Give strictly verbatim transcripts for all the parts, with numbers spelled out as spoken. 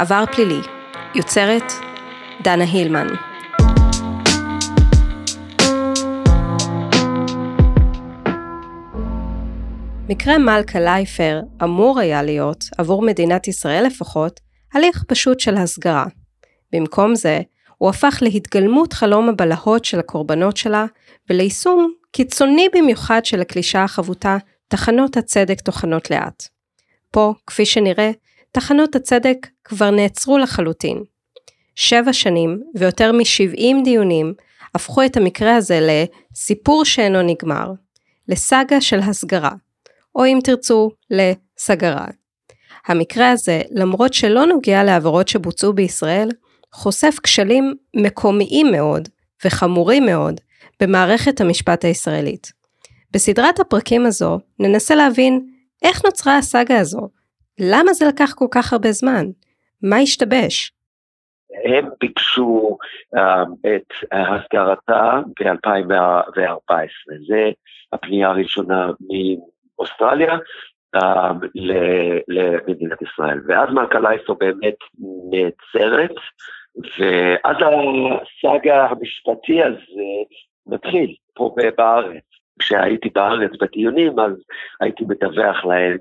עבר פלילי, יוצרת דנה הילמן. מקרה מלכה לייפר אמור היה להיות, עבור מדינת ישראל לפחות, הליך פשוט של הסגרה. במקום זה, הוא הפך להתגלמות חלום הבלהות של הקורבנות שלה, וליישום קיצוני במיוחד של הקלישה החבוטה, תחנות הצדק טוחנות לאט. פה, כפי שנראה, תחנות הצדק כבר נעצרו לחלוטין. שבע שנים ויותר מ-שבעים דיונים הפכו את המקרה הזה לסיפור שאינו נגמר, לסגה של הסגרה, או אם תרצו, לסגרה. המקרה הזה, למרות שלא נוגע לעבירות שבוצעו בישראל, חושף כשלים מקומיים מאוד וחמורים מאוד במערכת המשפט הישראלית. בסדרת הפרקים הזו ננסה להבין איך נוצרה הסאגה הזו, למה זה לקח כל כך הרבה זמן, מה השתבש? הם ביקשו uh, את הסגרתה ב-אלפיים וארבע עשרה, זה הפנייה הראשונה מאוסטרליה uh, למדינת ישראל, ואז מלכה לייפר באמת נעצרת, ואז הסאגה המשפטי הזה מתחיל פה בארץ. כשהייתי בארץ בדיונים, אז הייתי מדווח להם,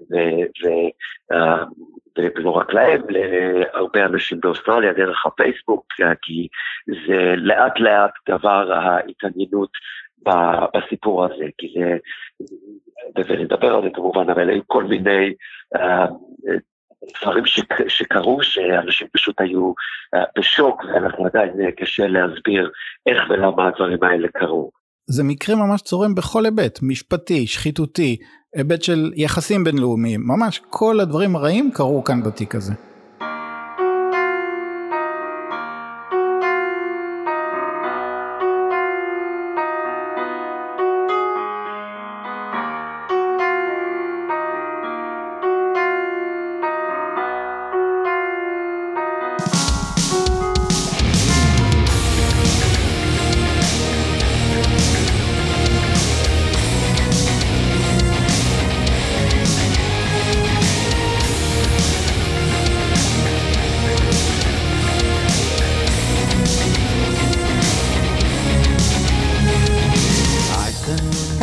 ולא רק להם, להרבה אנשים באוסטרליה, דרך הפייסבוק, כי זה לאט לאט דבר ההתעניינות בסיפור הזה, כי זה, ונדבר על זה כמובן, אבל היו כל מיני דברים שקרו, שאנשים פשוט היו בשוק, ואנחנו עדיין קשה להסביר איך ולמה הדברים האלה קרו. זה מקרה ממש צורם בכל היבט, משפטי, שחיתותי, היבט של יחסים בינלאומיים, ממש כל הדברים הרעים קרו כאן בתיק הזה.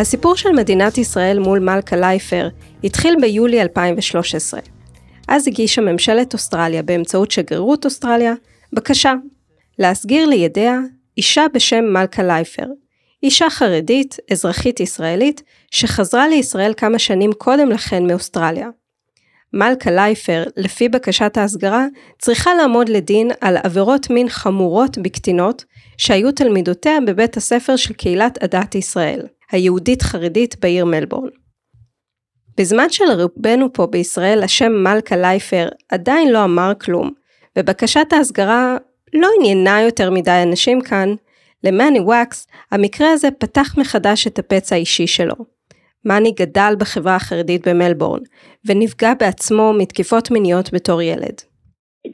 הסיפור של מדינת ישראל מול מלכה לייפר התחיל ביולי אלפיים ושלוש עשרה. אז הגישה ממשלת אוסטרליה באמצעות שגרירות אוסטרליה בקשה להסגיר לידיה אישה בשם מלכה לייפר, אישה חרדית, אזרחית ישראלית, שחזרה לישראל כמה שנים קודם לכן מאוסטרליה. מלכה לייפר, לפי בקשת ההסגרה, צריכה לעמוד לדין על עבירות מין חמורות בקטינות שהיו תלמידותיה בבית הספר של קהילת אדת ישראל, היהודית חרדית בעיר מלבורן. בזמן של רובנו פה בישראל, השם מלכה לייפר עדיין לא אמר כלום, ובקשת ההסגרה לא עניינה יותר מדי אנשים כאן. למאני וואקס, המקרה הזה פתח מחדש את הפצע האישי שלו. מאני גדל בחברה החרדית במלבורן, ונפגע בעצמו מתקיפות מיניות בתור ילד.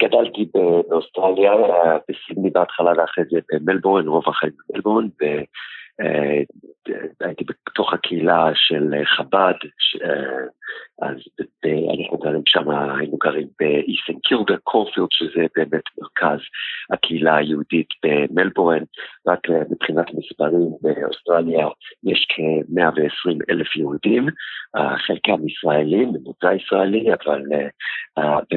גדלתי באוסטרליה, בסידני בהתחלה ואחרי זה במלבורן, רוב החיים במלבורן, ו... הייתי בתוך הקהילה של חב"ד, אז אנחנו גרים שם, היינו גרים באיסנקיר בקורפילד, שזה באמת מרכז הקהילה היהודית במלבורן. רק מבחינת מספרים באוסטרליה יש כ-מאה ועשרים אלף יהודים, חלקם ישראלים, ממוצא ישראלי, אבל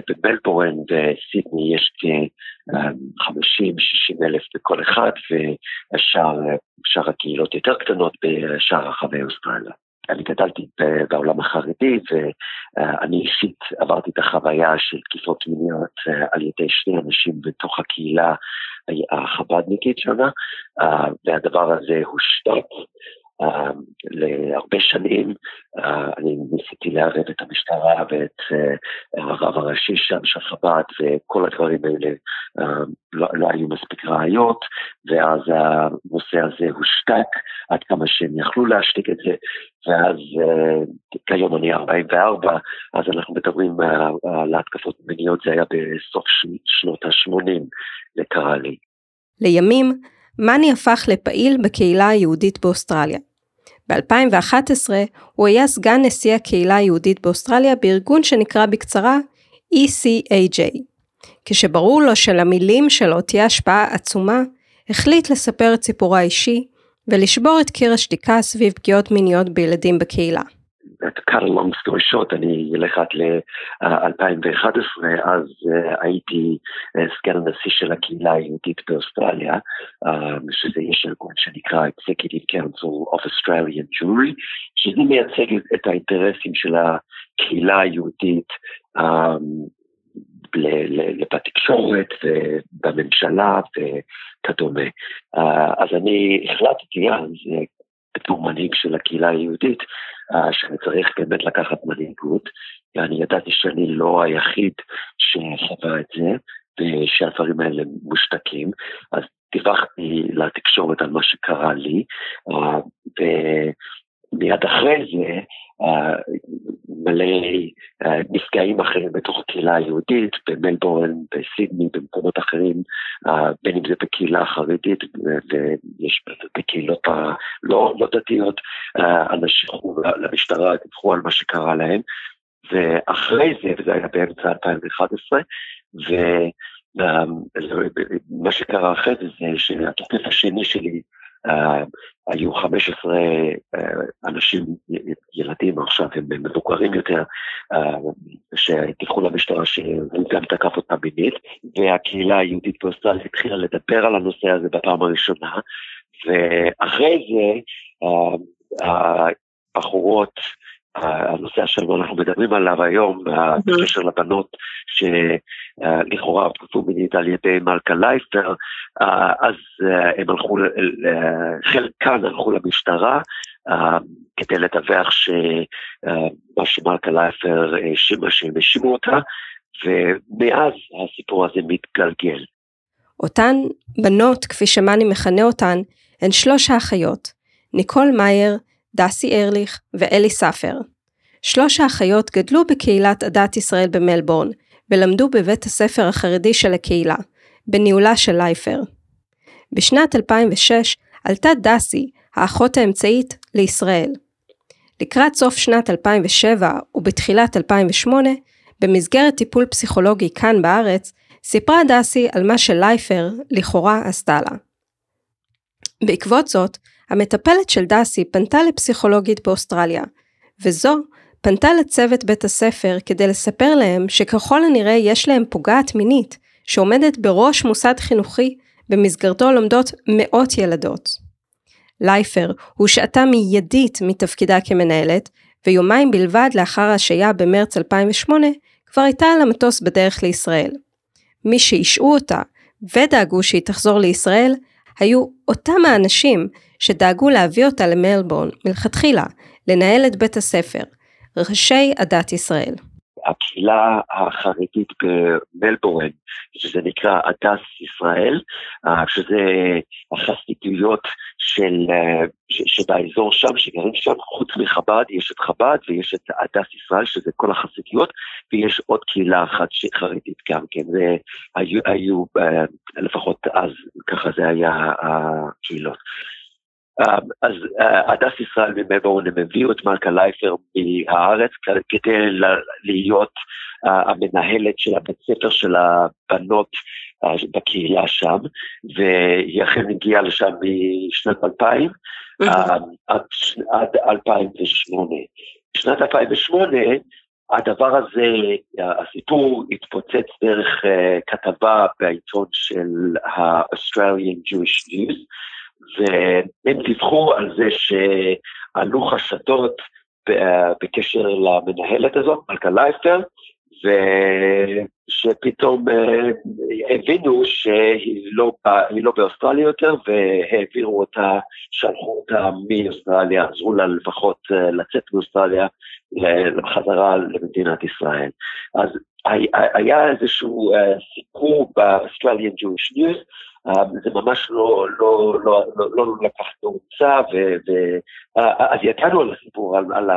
במלבורן וסידני יש כ-חמישים שישים אלף בכל אחד, והשאר הקהילות יותר קטנות בשאר רחבי אוסטרליה. אני גדלתי בעולם החרדי, ואני אישית עברתי את החוויה של תקיפות מיניות על ידי שני אנשים בתוך הקהילה החבדניקית שונה, והדבר הזה הושתק להרבה שנים. אני ניסיתי לערב את המשטרה ואת הרב הראשי שם של חב"ד, וכל הדברים האלה לא היו מספיק ראיות, ואז הנושא הזה הושתק עד כמה שהם יכלו להשתיק את זה, ואז כיום אני ארבעים וארבע, אז אנחנו מדברים על התקפות מיניות, זה היה בסוף שנות ה-שמונים, זה קרה לי. לימים, מאני הפך לפעיל בקהילה היהודית באוסטרליה. ב-אלפיים ואחת עשרה הוא היה סגן נשיא הקהילה היהודית באוסטרליה בארגון שנקרא בקצרה E C A J. כשברור לו שלמילים שלו תהיה השפעה עצומה, החליט לספר את סיפורה האישי, ולשבור את קיר השתיקה סביב פגיעות מיניות בילדים בקהילה. cut a long story short, אני ילכת ל-אלפיים ואחת עשרה, אז הייתי סגן הנשיא של הקהילה היהודית באוסטרליה, שזה יש ארגון שנקרא Executive Council of Australian Jewry, שזה מייצג את האינטרסים של הקהילה היהודית בתקשורת ובממשלה וכדומה. אז אני החלטתי אז, בתור מנהיג של הקהילה היהודית, שאני צריך באמת לקחת מנהיגות, ואני ידעתי שאני לא היחיד שחווה את זה, ושהדברים האלה מושתקים, אז דיווחתי לתקשורת על מה שקרה לי, ומיד אחרי זה, מלא נפגעים אחרים בתוך הקהילה היהודית, במלבורן, בסידני, במקומות אחרים, בין אם זה בקהילה החרדית, ויש בקהילות הלא דתיות, אנשים למשטרה דיווחו על מה שקרה להם, ואחרי זה, וזה היה באמצע אלפיים ואחת עשרה, ומה שקרה אחרי זה, זה שהתוקף השני שלי, Uh, היו חמש עשרה uh, אנשים, ילדים, עכשיו הם מבוגרים יותר, uh, שתיקחו למשטרה שהוא גם תקף אותה מינית, והקהילה היהודית באוסטרליה התחילה לדבר על הנושא הזה בפעם הראשונה, ואחרי זה uh, הבחורות, הנושא שלנו אנחנו מדברים עליו היום, בקשר לבנות שלכאורה פרצו מינית על ידי מלכה לייפר, אז הם הלכו, חלקן הלכו למשטרה, כדי לדווח שמה שמלכה לייפר, שמה שהם השימו אותה, ומאז הסיפור הזה מתגלגל. אותן בנות, כפי שמני מכנה אותן, הן שלוש האחיות, ניקול מאייר, דסי ארליך ואלי ספר. שלוש האחיות גדלו בקהילת אדת ישראל במלבורן, ולמדו בבית הספר החרדי של הקהילה, בניהולה של לייפר. בשנת אלפיים ושש עלתה דסי, האחות האמצעית, לישראל. לקראת סוף שנת אלפיים ושבע ובתחילת אלפיים ושמונה, במסגרת טיפול פסיכולוגי כאן בארץ, סיפרה דסי על מה שלייפר לכאורה עשתה לה. בעקבות זאת, המטפלת של דסי פנתה לפסיכולוגית באוסטרליה, וזו פנתה לצוות בית הספר כדי לספר להם שככל הנראה יש להם פוגעת מינית, שעומדת בראש מוסד חינוכי, במסגרתו לומדות מאות ילדות. לייפר הושעתה מיידית מתפקידה כמנהלת, ויומיים בלבד לאחר השעיה במרץ אלפיים ושמונה, כבר הייתה על המטוס בדרך לישראל. מי שהשעו אותה ודאגו שהיא תחזור לישראל, היו אותם האנשים שדאגו להביא אותה למלבורן מלכתחילה, לנהל את בית הספר, ראשי אדת ישראל. הקהילה החרדית במלבורן, שזה נקרא אדס ישראל, שזה החסידויות של, שבאזור שם, שגרים שם, חוץ מחב"ד, יש את חב"ד ויש את אדס ישראל, שזה כל החסידויות, ויש עוד קהילה אחת חרדית גם כן, והיו, היו, לפחות אז, ככה זה היה הקהילות. אז אדס ישראל ממלבורן הם הביאו את מלכה לייפר מהארץ כדי להיות המנהלת של הבית ספר של הבנות בקהילה שם, והיא אכן הגיעה לשם משנת אלפיים עד אלפיים ושמונה. בשנת אלפיים ושמונה הדבר הזה, הסיפור התפוצץ דרך כתבה בעיתון של ה-Australian Jewish News, והם דיווחו על זה שעלו חשדות בקשר למנהלת הזאת, מלכה לייפר, ושפתאום הבינו שהיא לא, לא באוסטרליה יותר, והעבירו אותה, שלחו אותה מאוסטרליה, עזרו לה לפחות לצאת מאוסטרליה, לחזרה למדינת ישראל. אז היה איזשהו סיפור ב-Australian Jewish News, זה ממש לא, לא, לא, לא, לא לקח תאוצה, אז ידענו על הסיפור, על, על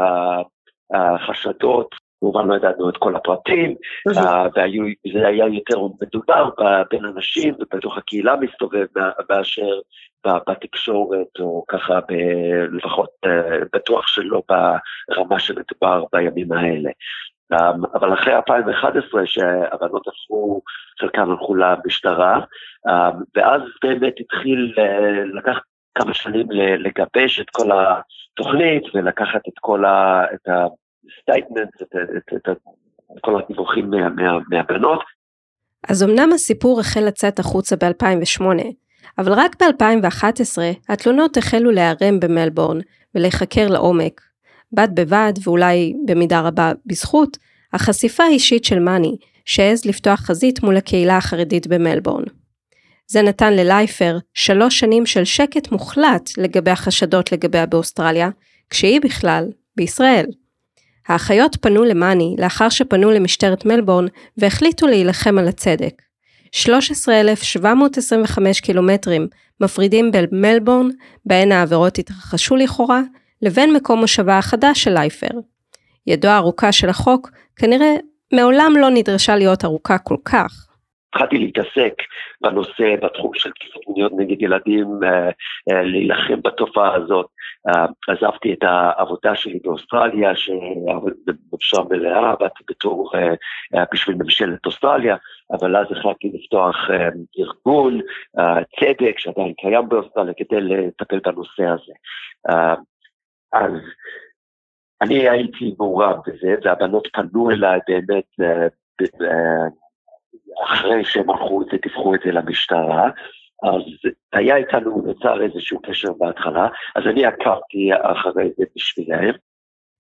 החשדות, כמובן לא ידענו את כל הפרטים, וזה היה יותר מדובר בין אנשים, ובתוך הקהילה מסתובב באשר בתקשורת, או ככה לפחות בטוח שלא ברמה שמדובר בימים האלה. אבל אחרי אלפיים ואחת עשרה שהבנות הפכו, חלקם הלכו למשטרה, ואז באמת התחיל לקחת כמה שנים לגבש את כל התוכנית, ולקחת את כל ה... את הסטייטמנט, את, את, את, את כל הדיווחים מה, מה, מהבנות. אז אמנם הסיפור החל לצאת החוצה ב-אלפיים ושמונה, אבל רק ב-אלפיים ואחת עשרה התלונות החלו להיערם במלבורן ולהיחקר לעומק. בד בבד, ואולי במידה רבה בזכות, החשיפה האישית של מני, שעז לפתוח חזית מול הקהילה החרדית במלבורן. זה נתן ללייפר שלוש שנים של שקט מוחלט לגבי החשדות לגביה באוסטרליה, כשהיא בכלל בישראל. האחיות פנו למני לאחר שפנו למשטרת מלבורן והחליטו להילחם על הצדק. שלושה עשר אלף שבע מאות עשרים וחמישה קילומטרים מפרידים בין מלבורן, בהן העבירות התרחשו לכאורה, לבין מקום מושבה החדש של לייפר. ידו הארוכה של החוק כנראה מעולם לא נדרשה להיות ארוכה כל כך. התחלתי להתעסק בנושא, בתחום של תקיפות מיניות נגד ילדים, להילחם בתופעה הזאת. עזבתי את העבודה שלי באוסטרליה, שבממשלה מלאה, באתי בתור בשביל ממשלת אוסטרליה, אבל אז החלטתי לפתוח ארגון צדק שעדיין קיים באוסטרליה כדי לטפל בנושא הזה. אז אני הייתי מעורב בזה, והבנות פנו אליי באמת אחרי שהם הלכו את זה, תפחו את זה למשטרה, אז היה איתנו נוצר איזשהו קשר בהתחלה, אז אני עקרתי אחרי זה בשבילהם.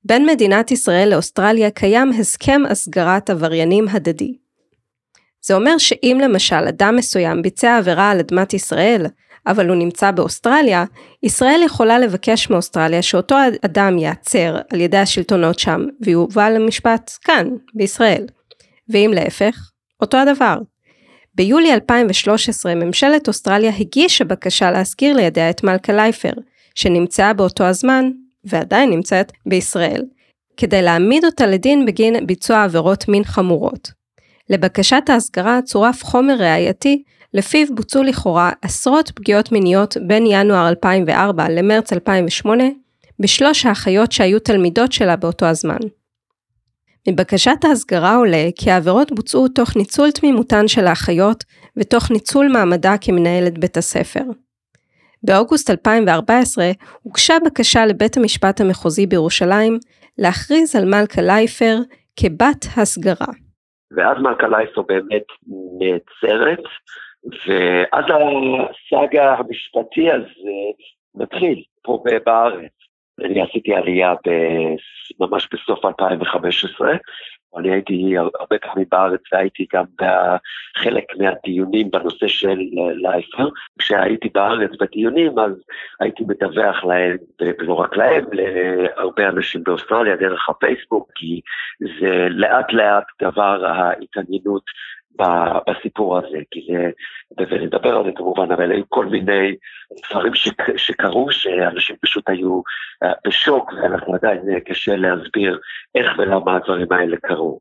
בין מדינת ישראל לאוסטרליה קיים הסכם הסגרת עבריינים הדדי. זה אומר שאם למשל אדם מסוים ביצע עבירה על אדמת ישראל, אבל הוא נמצא באוסטרליה, ישראל יכולה לבקש מאוסטרליה שאותו אדם יעצר על ידי השלטונות שם, ויובא למשפט כאן, בישראל. ואם להפך, אותו הדבר. ביולי אלפיים ושלוש עשרה ממשלת אוסטרליה הגישה בקשה להסגיר לידיה את מלכה לייפר, שנמצאה באותו הזמן, ועדיין נמצאת בישראל, כדי להעמיד אותה לדין בגין ביצוע עבירות מין חמורות. לבקשת ההסגרה צורף חומר ראייתי, לפיו בוצעו לכאורה עשרות פגיעות מיניות בין ינואר אלפיים וארבע למרץ אלפיים ושמונה, בשלוש האחיות שהיו תלמידות שלה באותו הזמן. מבקשת ההסגרה עולה כי העבירות בוצעו תוך ניצול תמימותן של האחיות ותוך ניצול מעמדה כמנהלת בית הספר. באוגוסט אלפיים וארבע עשרה הוגשה בקשה לבית המשפט המחוזי בירושלים להכריז על מלכה לייפר כבת הסגרה. ואז מלכה לייפר באמת נעצרת, ואז הסאגה המשפטי הזה מתחיל פה בארץ. אני עשיתי עלייה ממש בסוף אלפיים וחמש עשרה, אני הייתי הרבה פעמים בארץ, והייתי גם בחלק מהדיונים בנושא של לייפר. כשהייתי בארץ בדיונים, אז הייתי מדווח להם, ולא רק להם, להרבה אנשים באוסטרליה דרך הפייסבוק, כי זה לאט לאט דבר ההתעניינות בסיפור הזה, כי זה, ולדבר על זה כמובן, אבל היו כל מיני דברים שקרו, שאנשים פשוט היו בשוק, ואנחנו עדיין קשה להסביר איך ולמה הדברים האלה קרו.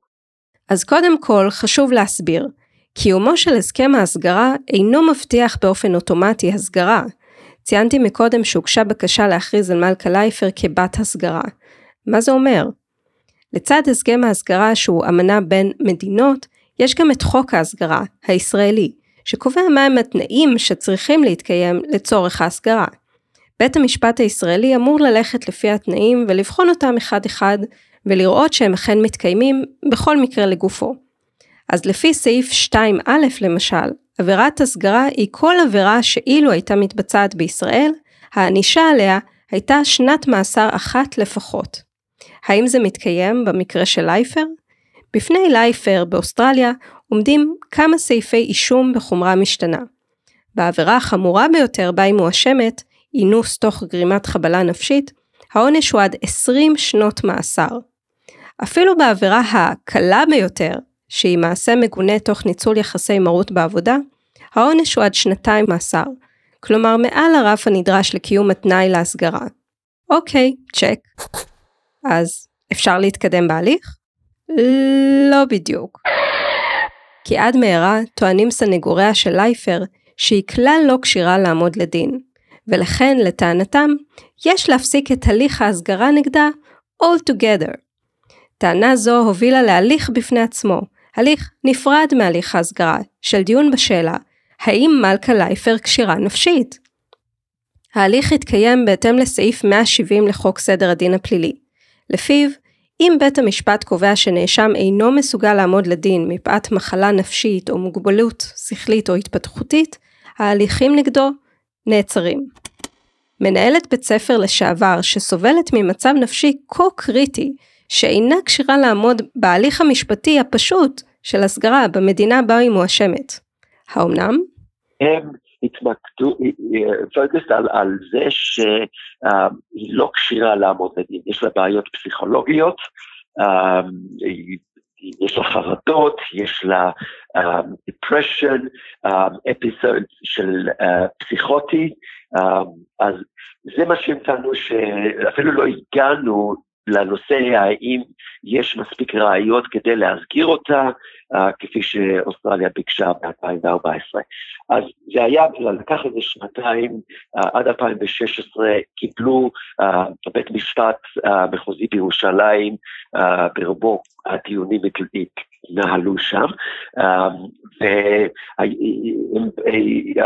אז קודם כל חשוב להסביר, קיומו של הסכם ההסגרה אינו מבטיח באופן אוטומטי הסגרה. ציינתי מקודם שהוגשה בקשה להכריז על מלכה לייפר כבת הסגרה. מה זה אומר? לצד הסכם ההסגרה שהוא אמנה בין מדינות, יש גם את חוק ההסגרה הישראלי, שקובע מהם התנאים שצריכים להתקיים לצורך ההסגרה. בית המשפט הישראלי אמור ללכת לפי התנאים ולבחון אותם אחד אחד, ולראות שהם אכן מתקיימים בכל מקרה לגופו. אז לפי סעיף שתיים א' למשל, עבירת הסגרה היא כל עבירה שאילו הייתה מתבצעת בישראל, הענישה עליה הייתה שנת מאסר אחת לפחות. האם זה מתקיים במקרה של לייפר? בפני לייפר באוסטרליה עומדים כמה סעיפי אישום בחומרה משתנה. בעבירה החמורה ביותר בה היא מואשמת, אינוס תוך גרימת חבלה נפשית, העונש הוא עד עשרים שנות מאסר. אפילו בעבירה הקלה ביותר, שהיא מעשה מגונה תוך ניצול יחסי מרות בעבודה, העונש הוא עד שנתיים מאסר, כלומר מעל הרף הנדרש לקיום התנאי להסגרה. אוקיי, צ'ק. אז אפשר להתקדם בהליך? לא בדיוק. כי עד מהרה טוענים סנגוריה של לייפר שהיא כלל לא קשירה לעמוד לדין, ולכן לטענתם יש להפסיק את הליך ההסגרה נגדה all together. טענה זו הובילה להליך בפני עצמו, הליך נפרד מהליך ההסגרה, של דיון בשאלה, האם מלכה לייפר כשירה נפשית? ההליך התקיים בהתאם לסעיף מאה שבעים לחוק סדר הדין הפלילי. לפיו, אם בית המשפט קובע שנאשם אינו מסוגל לעמוד לדין מפאת מחלה נפשית או מוגבלות שכלית או התפתחותית, ההליכים נגדו נעצרים. מנהלת בית ספר לשעבר שסובלת ממצב נפשי כה קריטי, שאינה כשירה לעמוד בהליך המשפטי הפשוט של הסגרה במדינה בה היא מואשמת. האומנם? הם התמקדו, פוקסט על, על זה שהיא לא כשירה לעמוד לדין, יש לה בעיות פסיכולוגיות, יש לה חרדות, יש לה depression, אפיסוד של פסיכוטי, אז זה מה שהם טענו שאפילו לא הגענו לנושא האם יש מספיק ראיות כדי להסגיר אותה, כפי שאוסטרליה ביקשה ב-אלפיים וארבע עשרה. אז זה היה, לקח איזה שנתיים, עד אלפיים ושש עשרה קיבלו בבית משפט מחוזי בירושלים, ברובו הדיונים התנהלו שם,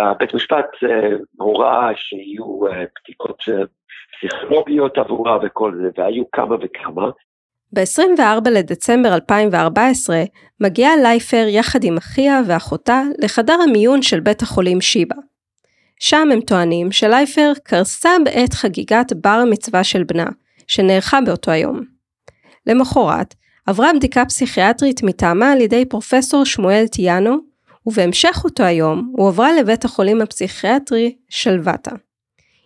ובית משפט הורה שיהיו בדיקות פסיכולוגיות עבורה וכל זה, והיו כמה וכמה. ב-עשרים וארבעה לדצמבר אלפיים וארבע עשרה מגיעה לייפר יחד עם אחיה ואחותה לחדר המיון של בית החולים שיבא. שם הם טוענים שלייפר קרסה בעת חגיגת בר המצווה של בנה, שנערכה באותו היום. למחרת עברה בדיקה פסיכיאטרית מטעמה על ידי פרופסור שמואל טיאנו, ובהמשך אותו היום הוא עברה לבית החולים הפסיכיאטרי של וטה.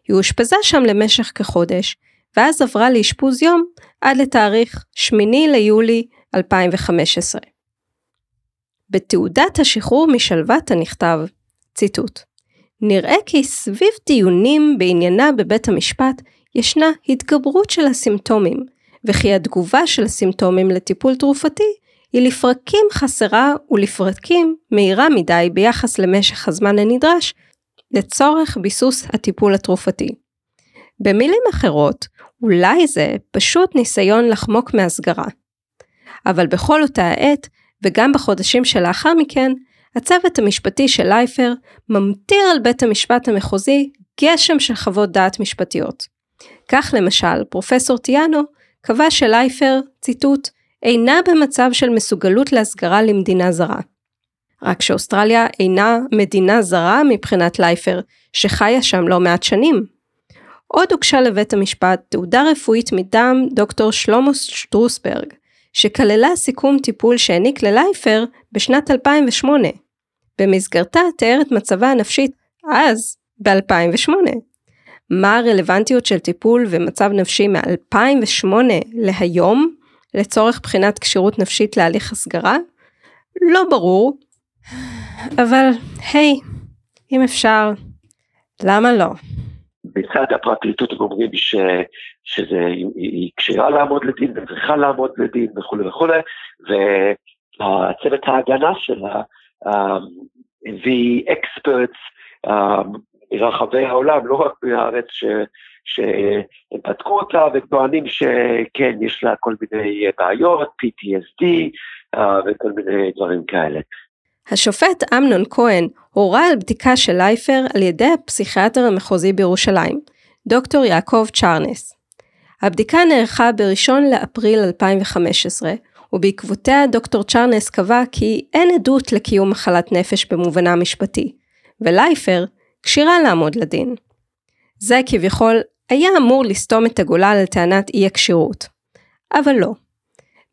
היא הושפזה שם למשך כחודש, ואז עברה לאשפוז יום עד לתאריך שמונה ליולי אלפיים וחמש עשרה. בתעודת השחרור משלוות הנכתב, ציטוט, נראה כי סביב דיונים בעניינה בבית המשפט ישנה התגברות של הסימפטומים, וכי התגובה של הסימפטומים לטיפול תרופתי היא לפרקים חסרה ולפרקים מהירה מדי ביחס למשך הזמן הנדרש, לצורך ביסוס הטיפול התרופתי. במילים אחרות, אולי זה פשוט ניסיון לחמוק מהסגרה. אבל בכל אותה העת, וגם בחודשים שלאחר מכן, הצוות המשפטי של לייפר ממטיר על בית המשפט המחוזי גשם של חוות דעת משפטיות. כך למשל, פרופסור טיאנו קבע שלייפר, ציטוט, אינה במצב של מסוגלות להסגרה למדינה זרה. רק שאוסטרליה אינה מדינה זרה מבחינת לייפר, שחיה שם לא מעט שנים. עוד הוגשה לבית המשפט תעודה רפואית מדם דוקטור שלום שטרוסברג, שכללה סיכום טיפול שהעניק ללייפר בשנת אלפיים ושמונה. במסגרתה תיאר את מצבה הנפשית אז, ב-אלפיים ושמונה. מה הרלוונטיות של טיפול ומצב נפשי מ-אלפיים ושמונה להיום, לצורך בחינת כשירות נפשית להליך הסגרה? לא ברור, אבל היי, אם אפשר, למה לא? בצד הפרקליטות אומרים שזה היא קשירה לעמוד לדין, וצריכה לעמוד לדין וכו' וכו', והצוות ההגנה שלה הביא אקספרטס מרחבי העולם, לא רק מהארץ, שבדקו אותה וטוענים שכן, יש לה כל מיני בעיות, פי טי אס די וכל מיני דברים כאלה. השופט אמנון כהן הורה על בדיקה של לייפר על ידי הפסיכיאטר המחוזי בירושלים, דוקטור יעקב צ'רנס. הבדיקה נערכה בראשון לאפריל אלפיים וחמש עשרה, ובעקבותיה דוקטור צ'רנס קבע כי אין עדות לקיום מחלת נפש במובנה משפטי, ולייפר כשירה לעמוד לדין. זה כביכול היה אמור לסתום את הגולל על טענת אי הקשירות. אבל לא.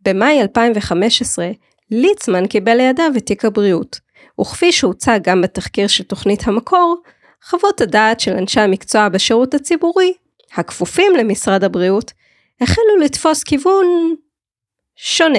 במאי אלפיים וחמש עשרה, ליצמן קיבל לידיו את תיק הבריאות, וכפי שהוצג גם בתחקיר של תוכנית המקור, חוות הדעת של אנשי המקצוע בשירות הציבורי, הכפופים למשרד הבריאות, החלו לתפוס כיוון שונה.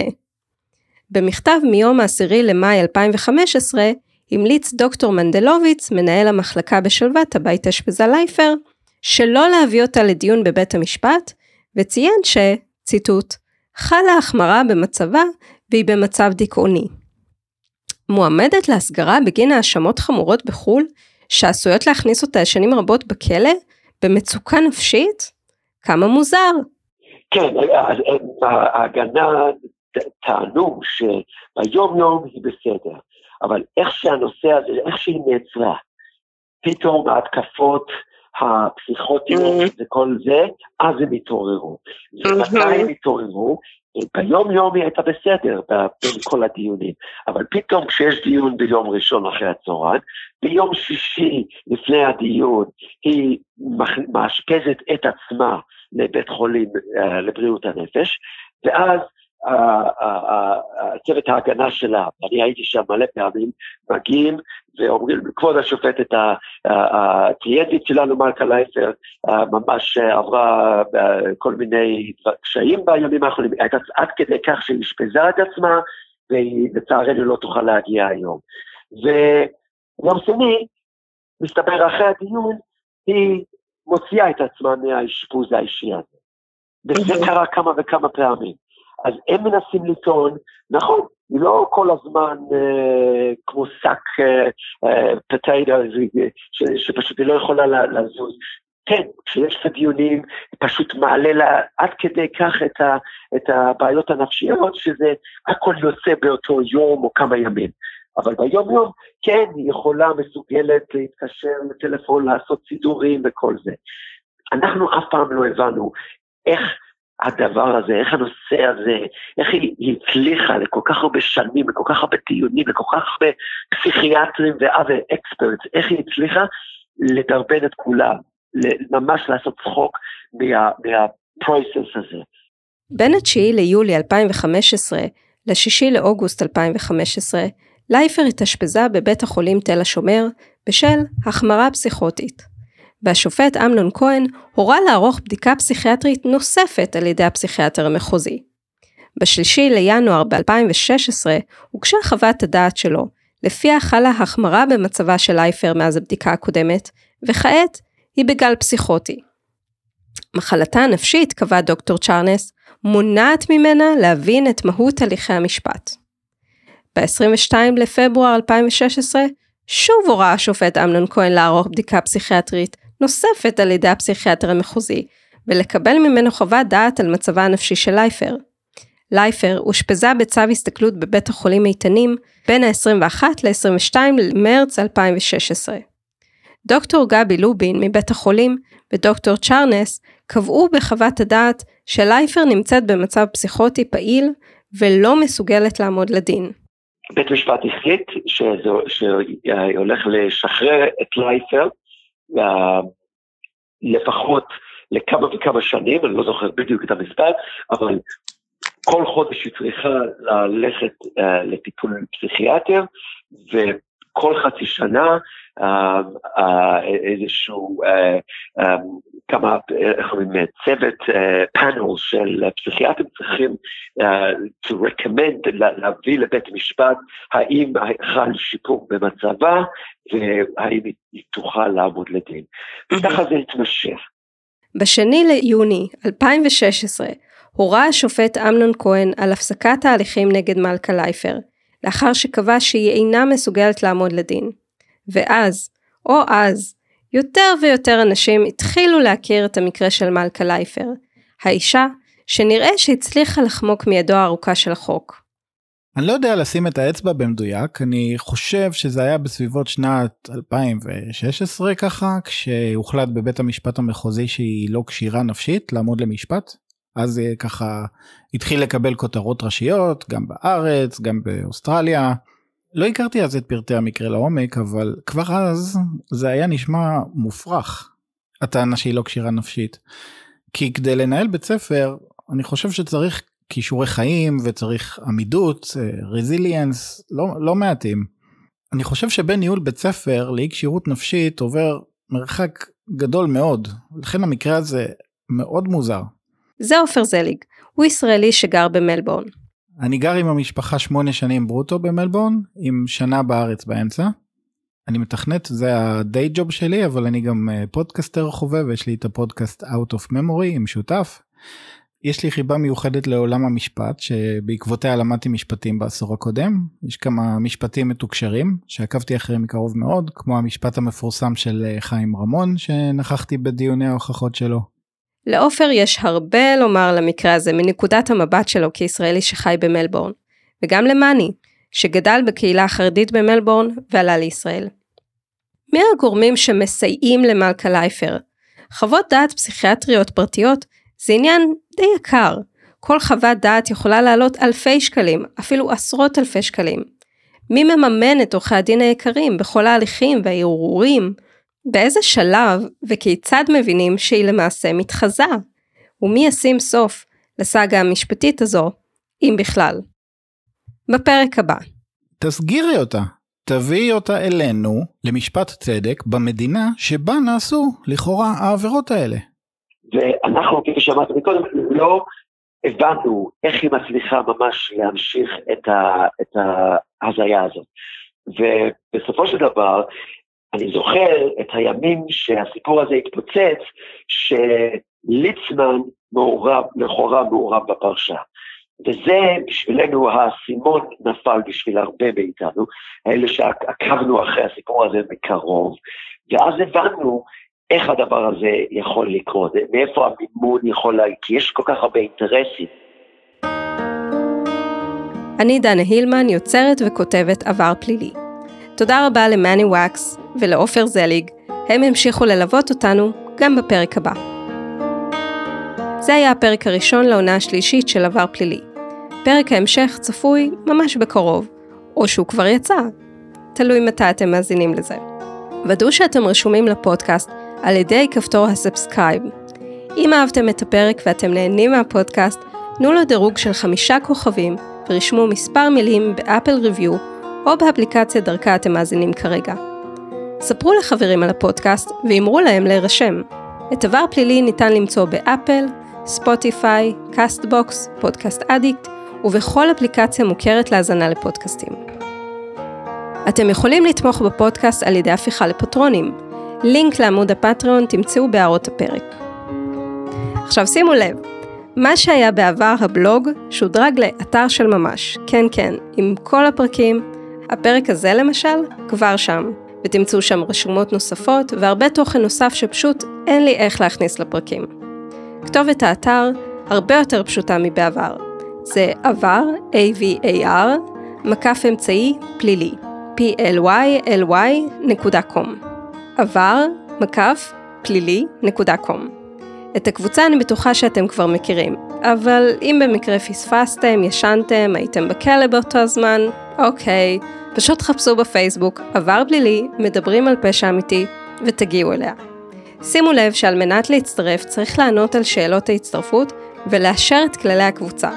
במכתב מיום העשירי למאי אלפיים וחמש עשרה, המליץ דוקטור מנדלוביץ, מנהל המחלקה בשלוות הבית אשפזה לייפר, שלא להביא אותה לדיון בבית המשפט, וציין ש, ציטוט, חלה החמרה במצבה והיא במצב דיכאוני. מועמדת להסגרה בגין האשמות חמורות בחול, שעשויות להכניס אותה שנים רבות בכלא, במצוקה נפשית? כמה מוזר. כן, ההגנה טענו שביום יום היא בסדר, אבל איך שהנושא הזה, איך שהיא נעצרה, פתאום ההתקפות הפסיכוטיות וכל זה, אז הם התעוררו. ומתי הם התעוררו? ביום יום היא הייתה בסדר, בין כל הדיונים, אבל פתאום כשיש דיון ביום ראשון אחרי הצהריים, ביום שישי לפני הדיון, היא מאשפזת את עצמה לבית חולים לבריאות הנפש, ואז צוות ההגנה שלה, אני הייתי שם מלא פעמים, מגיעים ואומרים, כבוד השופטת, הקליינטית שלנו מלכה לייפר, ממש עברה כל מיני קשיים בימים האחרונים, הייתה עד כדי כך שהיא אשפזה את עצמה, והיא לצערנו לא תוכל להגיע היום. ויום שני, מסתבר אחרי הדיון, היא מוציאה את עצמה מהאשפוז האישי הזה. וזה קרה כמה וכמה פעמים. אז הם מנסים לטעון, נכון, היא לא כל הזמן אה, כמו שק אה, פטיידה, שפשוט היא לא יכולה לזוז. כן, כשיש את הדיונים, פשוט מעלה לה עד כדי כך את, ה, את הבעיות הנפשיות, שזה הכל יוצא באותו יום או כמה ימים. אבל ביום יום, כן, היא יכולה מסוגלת להתקשר לטלפון, לעשות סידורים וכל זה. אנחנו אף פעם לא הבנו איך, הדבר הזה, איך הנושא הזה, איך היא הצליחה לכל כך הרבה שנים, לכל כך הרבה דיונים, לכל כך הרבה פסיכיאטרים ו-other experts, איך היא הצליחה לדרבן את כולם, ממש לעשות צחוק מהפרויסס הזה. בין התשיעי ליולי אלפיים וחמש עשרה, לשישי לאוגוסט אלפיים וחמש עשרה, לייפר התאשפזה בבית החולים תל השומר, בשל החמרה פסיכוטית. והשופט אמנון כהן הורה לערוך בדיקה פסיכיאטרית נוספת על ידי הפסיכיאטר המחוזי. בשלישי לינואר אלפיים ושש עשרה הוגשה חוות הדעת שלו, לפיה חלה החמרה במצבה של לייפר מאז הבדיקה הקודמת, וכעת היא בגל פסיכוטי. מחלתה הנפשית, קבע דוקטור צ'רנס, מונעת ממנה להבין את מהות הליכי המשפט. ב-עשרים ושניים לפברואר אלפיים ושש עשרה שוב הורה השופט אמנון כהן לערוך בדיקה פסיכיאטרית, נוספת על ידי הפסיכיאטר המחוזי, ולקבל ממנו חוות דעת על מצבה הנפשי של לייפר. לייפר הושפזה בצו הסתכלות בבית החולים איתנים, בין העשרים ואחד לעשרים ושתיים למרץ אלפיים ושש עשרה. דוקטור גבי לובין מבית החולים ודוקטור צ'רנס קבעו בחוות הדעת שלייפר נמצאת במצב פסיכוטי פעיל, ולא מסוגלת לעמוד לדין. בית משפט החליט שהולך לשחרר את לייפר, לפחות לכמה וכמה שנים, אני לא זוכר בדיוק את המספר, אבל כל חודש היא צריכה ללכת לטיפול פסיכיאטר, וכל חצי שנה איזשהו כמה צוות פאנל של פסיכיאטרים צריכים to recommend, להביא לבית משפט האם חל שיפור במצבה והאם היא תוכל לעמוד לדין. וככה זה התמשך. בשני ליוני אלפיים ושש עשרה הורה השופט אמנון כהן על הפסקת ההליכים נגד מלכה לייפר, לאחר שקבע שהיא אינה מסוגלת לעמוד לדין. ואז, או אז, יותר ויותר אנשים התחילו להכיר את המקרה של מלכה לייפר, האישה שנראה שהצליחה לחמוק מידו הארוכה של החוק. אני לא יודע לשים את האצבע במדויק, אני חושב שזה היה בסביבות שנת אלפיים ושש עשרה ככה, כשהוחלט בבית המשפט המחוזי שהיא לא כשירה נפשית לעמוד למשפט, אז ככה התחיל לקבל כותרות ראשיות, גם בארץ, גם באוסטרליה. לא הכרתי אז את פרטי המקרה לעומק, אבל כבר אז זה היה נשמע מופרך, הטענה שהיא לא כשירה נפשית. כי כדי לנהל בית ספר, אני חושב שצריך כישורי חיים, וצריך עמידות, רזיליאנס, לא, לא מעטים. אני חושב שבין ניהול בית ספר לאי כשירות נפשית עובר מרחק גדול מאוד, לכן המקרה הזה מאוד מוזר. זה עופר זליג, הוא ישראלי שגר במלבורן. אני גר עם המשפחה שמונה שנים ברוטו במלבורן, עם שנה בארץ באמצע. אני מתכנת, זה הדיי ג'וב שלי, אבל אני גם פודקסטר חובב, ויש לי את הפודקאסט Out of Memory עם שותף. יש לי חיבה מיוחדת לעולם המשפט, שבעקבותיה למדתי משפטים בעשור הקודם. יש כמה משפטים מתוקשרים, שעקבתי אחריהם מקרוב מאוד, כמו המשפט המפורסם של חיים רמון, שנכחתי בדיוני ההוכחות שלו. לאופר יש הרבה לומר למקרה הזה מנקודת המבט שלו כישראלי שחי במלבורן, וגם למני, שגדל בקהילה החרדית במלבורן ועלה לישראל. מי הגורמים שמסייעים למלכה לייפר? חוות דעת פסיכיאטריות פרטיות זה עניין די יקר. כל חוות דעת יכולה לעלות אלפי שקלים, אפילו עשרות אלפי שקלים. מי מממן את עורכי הדין היקרים בכל ההליכים והערעורים? באיזה שלב וכיצד מבינים שהיא למעשה מתחזה? ומי ישים סוף לסאגה המשפטית הזו, אם בכלל? בפרק הבא. תסגירי אותה, תביאי אותה אלינו למשפט צדק במדינה שבה נעשו לכאורה העבירות האלה. ואנחנו, כפי שאמרתי מקודם, לא הבנו איך היא מצליחה ממש להמשיך את, ה, את ההזיה הזאת. ובסופו של דבר, אני זוכר את הימים שהסיפור הזה התפוצץ, שליצמן מעורב, לכאורה מעורב בפרשה. וזה בשבילנו, הסימון נפל בשביל הרבה מאיתנו, האלה שעקבנו אחרי הסיפור הזה מקרוב, ואז הבנו איך הדבר הזה יכול לקרות, מאיפה המימון יכול להגיע, כי יש כל כך הרבה אינטרסים. אני דנה הילמן, יוצרת וכותבת עבר פלילי. תודה רבה למני וקס ולאופר זליג, הם המשיכו ללוות אותנו גם בפרק הבא. זה היה הפרק הראשון לעונה השלישית של עבר פלילי. פרק ההמשך צפוי ממש בקרוב, או שהוא כבר יצא, תלוי מתי אתם מאזינים לזה. ודאו שאתם רשומים לפודקאסט על ידי כפתור הסאבסקרייב. אם אהבתם את הפרק ואתם נהנים מהפודקאסט, תנו לו דירוג של חמישה כוכבים ורשמו מספר מילים באפל ריוויו או באפליקציה דרכה אתם מאזינים כרגע. ספרו לחברים על הפודקאסט ואמרו להם להירשם. את עבר פלילי ניתן למצוא באפל, ספוטיפיי, קאסטבוקס, פודקאסט אדיקט ובכל אפליקציה מוכרת להזנה לפודקאסטים. אתם יכולים לתמוך בפודקאסט על ידי הפיכה לפטרונים. לינק לעמוד הפטריון תמצאו בהערות הפרק. עכשיו שימו לב, מה שהיה בעבר הבלוג שודרג לאתר של ממש, כן כן, עם כל הפרקים, הפרק הזה למשל כבר שם, ותמצאו שם רשומות נוספות והרבה תוכן נוסף שפשוט אין לי איך להכניס לפרקים. כתובת האתר הרבה יותר פשוטה מבעבר, זה עבר, A-V-A-R, מקף אמצעי פלילי, פי אל וואי אל וואי נקודה קום. עבר, מקף, פלילי, נקודה קום. את הקבוצה אני בטוחה שאתם כבר מכירים, אבל אם במקרה פספסתם, ישנתם, הייתם בכלא באותו הזמן, אוקיי, פשוט חפשו בפייסבוק, עבר פלילי, מדברים על פשע אמיתי, ותגיעו אליה. שימו לב שעל מנת להצטרף צריך לענות על שאלות ההצטרפות, ולאשר את כללי הקבוצה.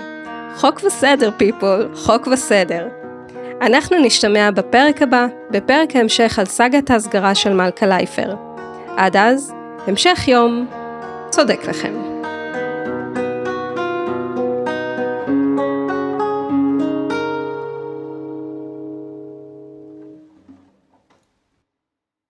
חוק וסדר, פיפול, חוק וסדר. אנחנו נשתמע בפרק הבא, בפרק ההמשך על סאגת ההסגרה של מלכה לייפר. עד אז, המשך יום צודק לכם.